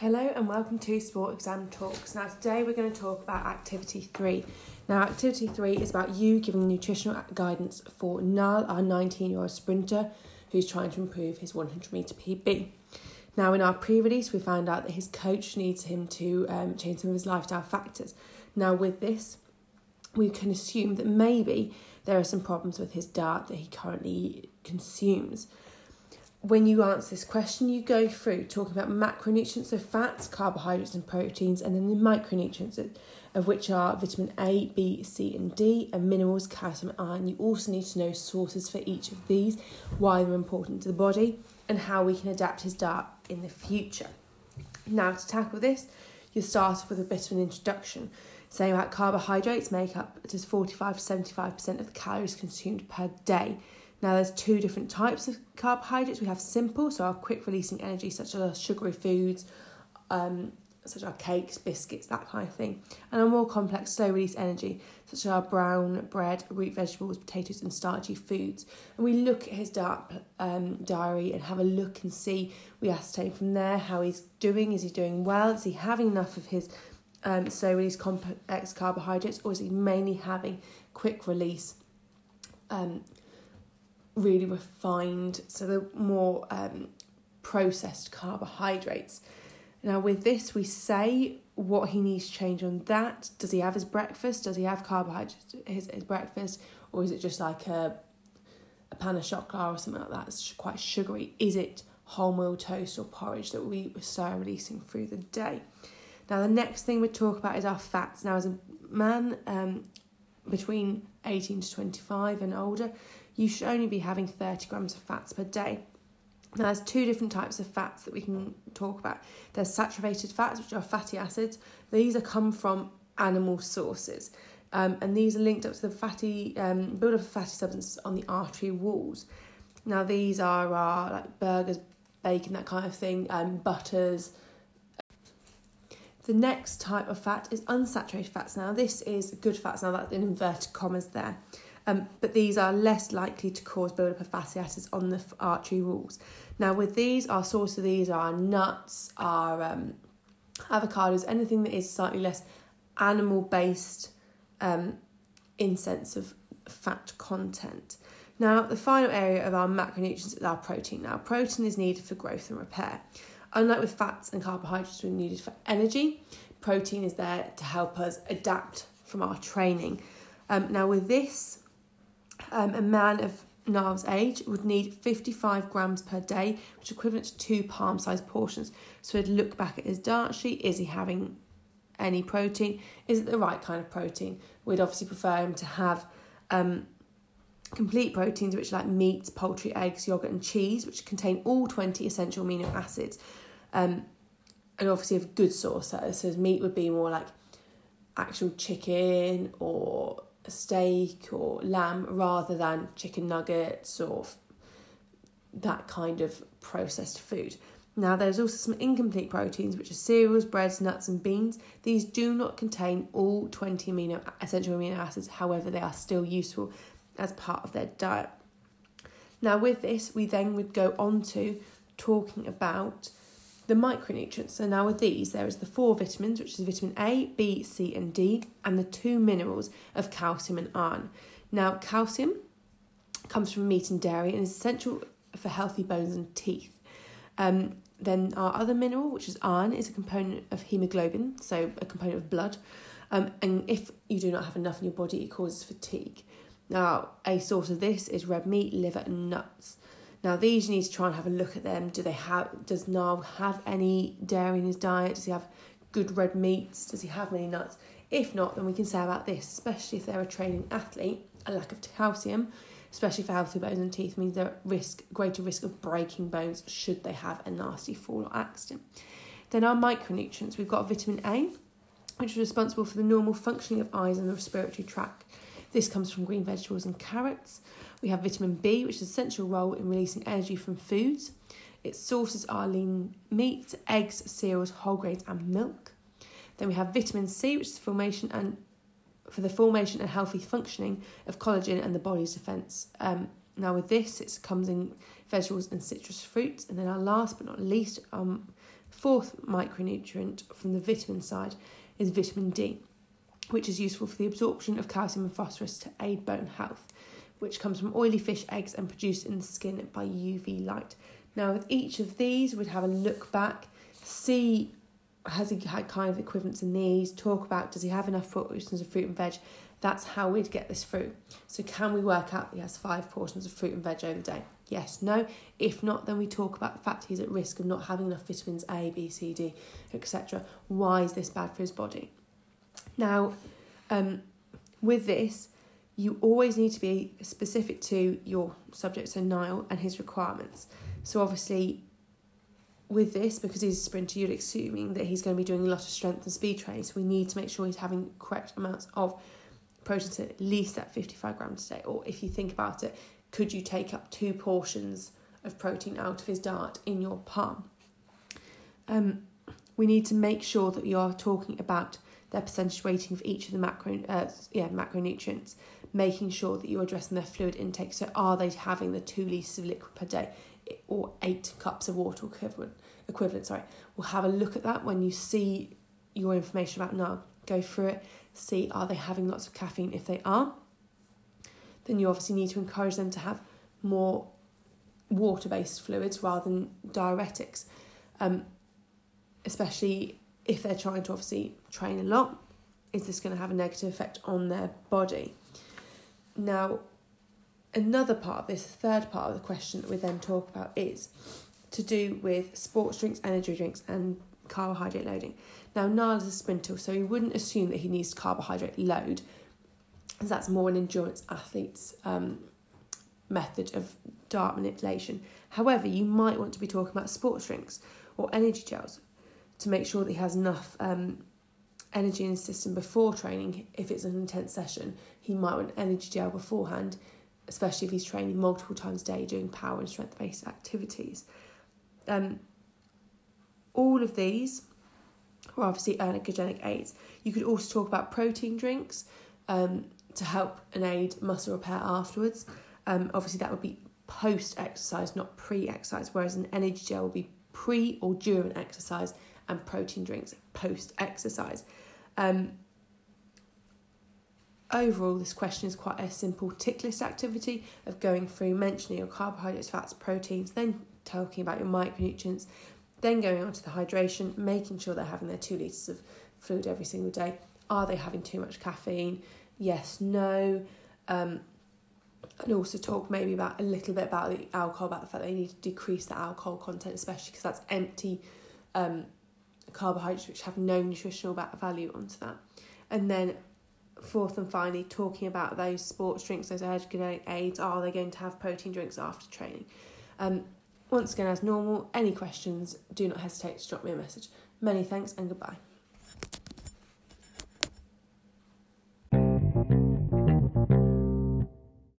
Hello and welcome to Sport Exam Talks. Now today we're going to talk about Activity 3. Now Activity 3 is about you giving nutritional guidance for Niall, our 19-year-old sprinter who's trying to improve his 100 metre PB. Now in our pre-release we found out that his coach needs him to change some of his lifestyle factors. Now with this we can assume that maybe there are some problems with his diet that he currently consumes. When you answer this question, you go through talking about macronutrients, so fats, carbohydrates and proteins, and then the micronutrients, of which are vitamin A, B, C and D, and minerals, calcium and iron. You also need to know sources for each of these, why they're important to the body, and how we can adapt his diet in the future. Now, to tackle this, you start off with a bit of an introduction, saying about carbohydrates make up just 45 to 75% of the calories consumed per day. Now there's two different types of carbohydrates. We have simple, so our quick releasing energy, such as our sugary foods, such as our cakes, biscuits, that kind of thing. And our more complex, slow release energy, such as our brown bread, root vegetables, potatoes and starchy foods. And we look at his diary and have a look and see, we ascertain from there how he's doing. Is he doing well? Is he having enough of his slow release complex carbohydrates, or is he mainly having quick release really refined, so the more processed carbohydrates. Now with this we say what he needs to change on that. Does he have his breakfast? Does he have carbohydrates his breakfast, or is it just like a pan of chocolate or something like that? It's quite sugary. Is it wholemeal toast or porridge that we start releasing through the day? Now the next thing we talk about is our fats. Now as a man between 18 to 25 and older, you should only be having 30 grams of fats per day. Now there's two different types of fats that we can talk about. There's saturated fats, which are fatty acids. These are come from animal sources, and these are linked up to the fatty build-up of fatty substances on the artery walls. Now these are our like burgers, bacon, that kind of thing, butters. The next type of fat is unsaturated fats. Now this is good fats. Now that's in inverted commas there. But these are less likely to cause build-up of fatty acids on the artery walls. Now with these, our source of these are nuts, our avocados, anything that is slightly less animal-based in sense of fat content. Now the final area of our macronutrients is our protein. Now protein is needed for growth and repair. Unlike with fats and carbohydrates, we're needed for energy. Protein is there to help us adapt from our training. Now with this, a man of Niall's age would need 55 grams per day, which is equivalent to 2 palm-sized portions. So we'd look back at his diet sheet. Is he having any protein? Is it the right kind of protein? We'd obviously prefer him to have complete proteins, which are like meats, poultry, eggs, yogurt and cheese, which contain all 20 essential amino acids. And obviously of good source. So his meat would be more like actual chicken or a steak or lamb, rather than chicken nuggets or that kind of processed food. Now there's also some incomplete proteins, which are cereals, breads, nuts and beans. These do not contain all 20 essential amino acids. However, they are still useful as part of their diet. Now with this, we then would go on to talking about the micronutrients. So now with these, there is the 4 vitamins, which is vitamin A, B, C and D, and the 2 minerals of calcium and iron. Now calcium comes from meat and dairy and is essential for healthy bones and teeth. Then our other mineral, which is iron, is a component of hemoglobin, so a component of blood. And if you do not have enough in your body, it causes fatigue. Now, a source of this is red meat, liver and nuts. Now, these you need to try and have a look at them. Does Niall have any dairy in his diet? Does he have good red meats? Does he have many nuts? If not, then we can say about this, especially if they're a training athlete, a lack of calcium, especially for healthy bones and teeth, means they're at greater risk of breaking bones should they have a nasty fall or accident. Then our micronutrients. We've got vitamin A, which is responsible for the normal functioning of eyes and the respiratory tract. This comes from green vegetables and carrots. We have vitamin B, which is an essential role in releasing energy from foods. Its sources are lean meats, eggs, cereals, whole grains and milk. Then we have vitamin C, which is for the formation and healthy functioning of collagen and the body's defence. Now with this, it comes in vegetables and citrus fruits. And then our last but not least, Fourth micronutrient from the vitamin side is vitamin D, which is useful for the absorption of calcium and phosphorus to aid bone health, which comes from oily fish eggs and produced in the skin by UV light. Now, with each of these, we'd have a look back, see has he had kind of equivalents in these, talk about does he have enough portions of fruit and veg. That's how we'd get this through. So can we work out that he has 5 portions of fruit and veg over the day? Yes, no. If not, then we talk about the fact he's at risk of not having enough vitamins A, B, C, D, etc. Why is this bad for his body? Now, with this, you always need to be specific to your subject, so Niall, and his requirements. So obviously, with this, because he's a sprinter, you're assuming that he's going to be doing a lot of strength and speed training, so we need to make sure he's having correct amounts of protein, so at least at 55 grams a day. Or if you think about it, could you take up 2 portions of protein out of his diet in your palm? We need to make sure that you are talking about their percentage weighting for each of the macronutrients, making sure that you're addressing their fluid intake. So are they having the 2 litres of liquid per day or 8 cups of water equivalent? We'll have a look at that when you see your information about NAR. Go through it, see are they having lots of caffeine. If they are, then you obviously need to encourage them to have more water-based fluids rather than diuretics, especially if they're trying to obviously train a lot. Is this going to have a negative effect on their body? Now, another part of this, the third part of the question that we then talk about is to do with sports drinks, energy drinks and carbohydrate loading. Now, Niall is a sprinter, so you wouldn't assume that he needs carbohydrate load, as that's more an endurance athlete's method of diet manipulation. However, you might want to be talking about sports drinks or energy gels to make sure that he has enough energy in his system before training. If it's an intense session, he might want energy gel beforehand, especially if he's training multiple times a day doing power and strength-based activities. All of these are obviously ergogenic aids. You could also talk about protein drinks to help and aid muscle repair afterwards. Obviously, that would be post-exercise, not pre-exercise, whereas an energy gel would be pre or during exercise and protein drinks post-exercise. Overall, this question is quite a simple tick list activity of going through, mentioning your carbohydrates, fats, proteins, then talking about your micronutrients, then going on to the hydration, making sure they're having their 2 litres of fluid every single day. Are they having too much caffeine? Yes, no. And also talk maybe about a little bit about the alcohol, about the fact that they need to decrease the alcohol content, especially because that's empty carbohydrates which have no nutritional value onto that. And then fourth and finally, talking about those sports drinks, those ergogenic aids. Are they going to have protein drinks after training? Once again, as normal, any questions, do not hesitate to drop me a message. Many thanks and goodbye.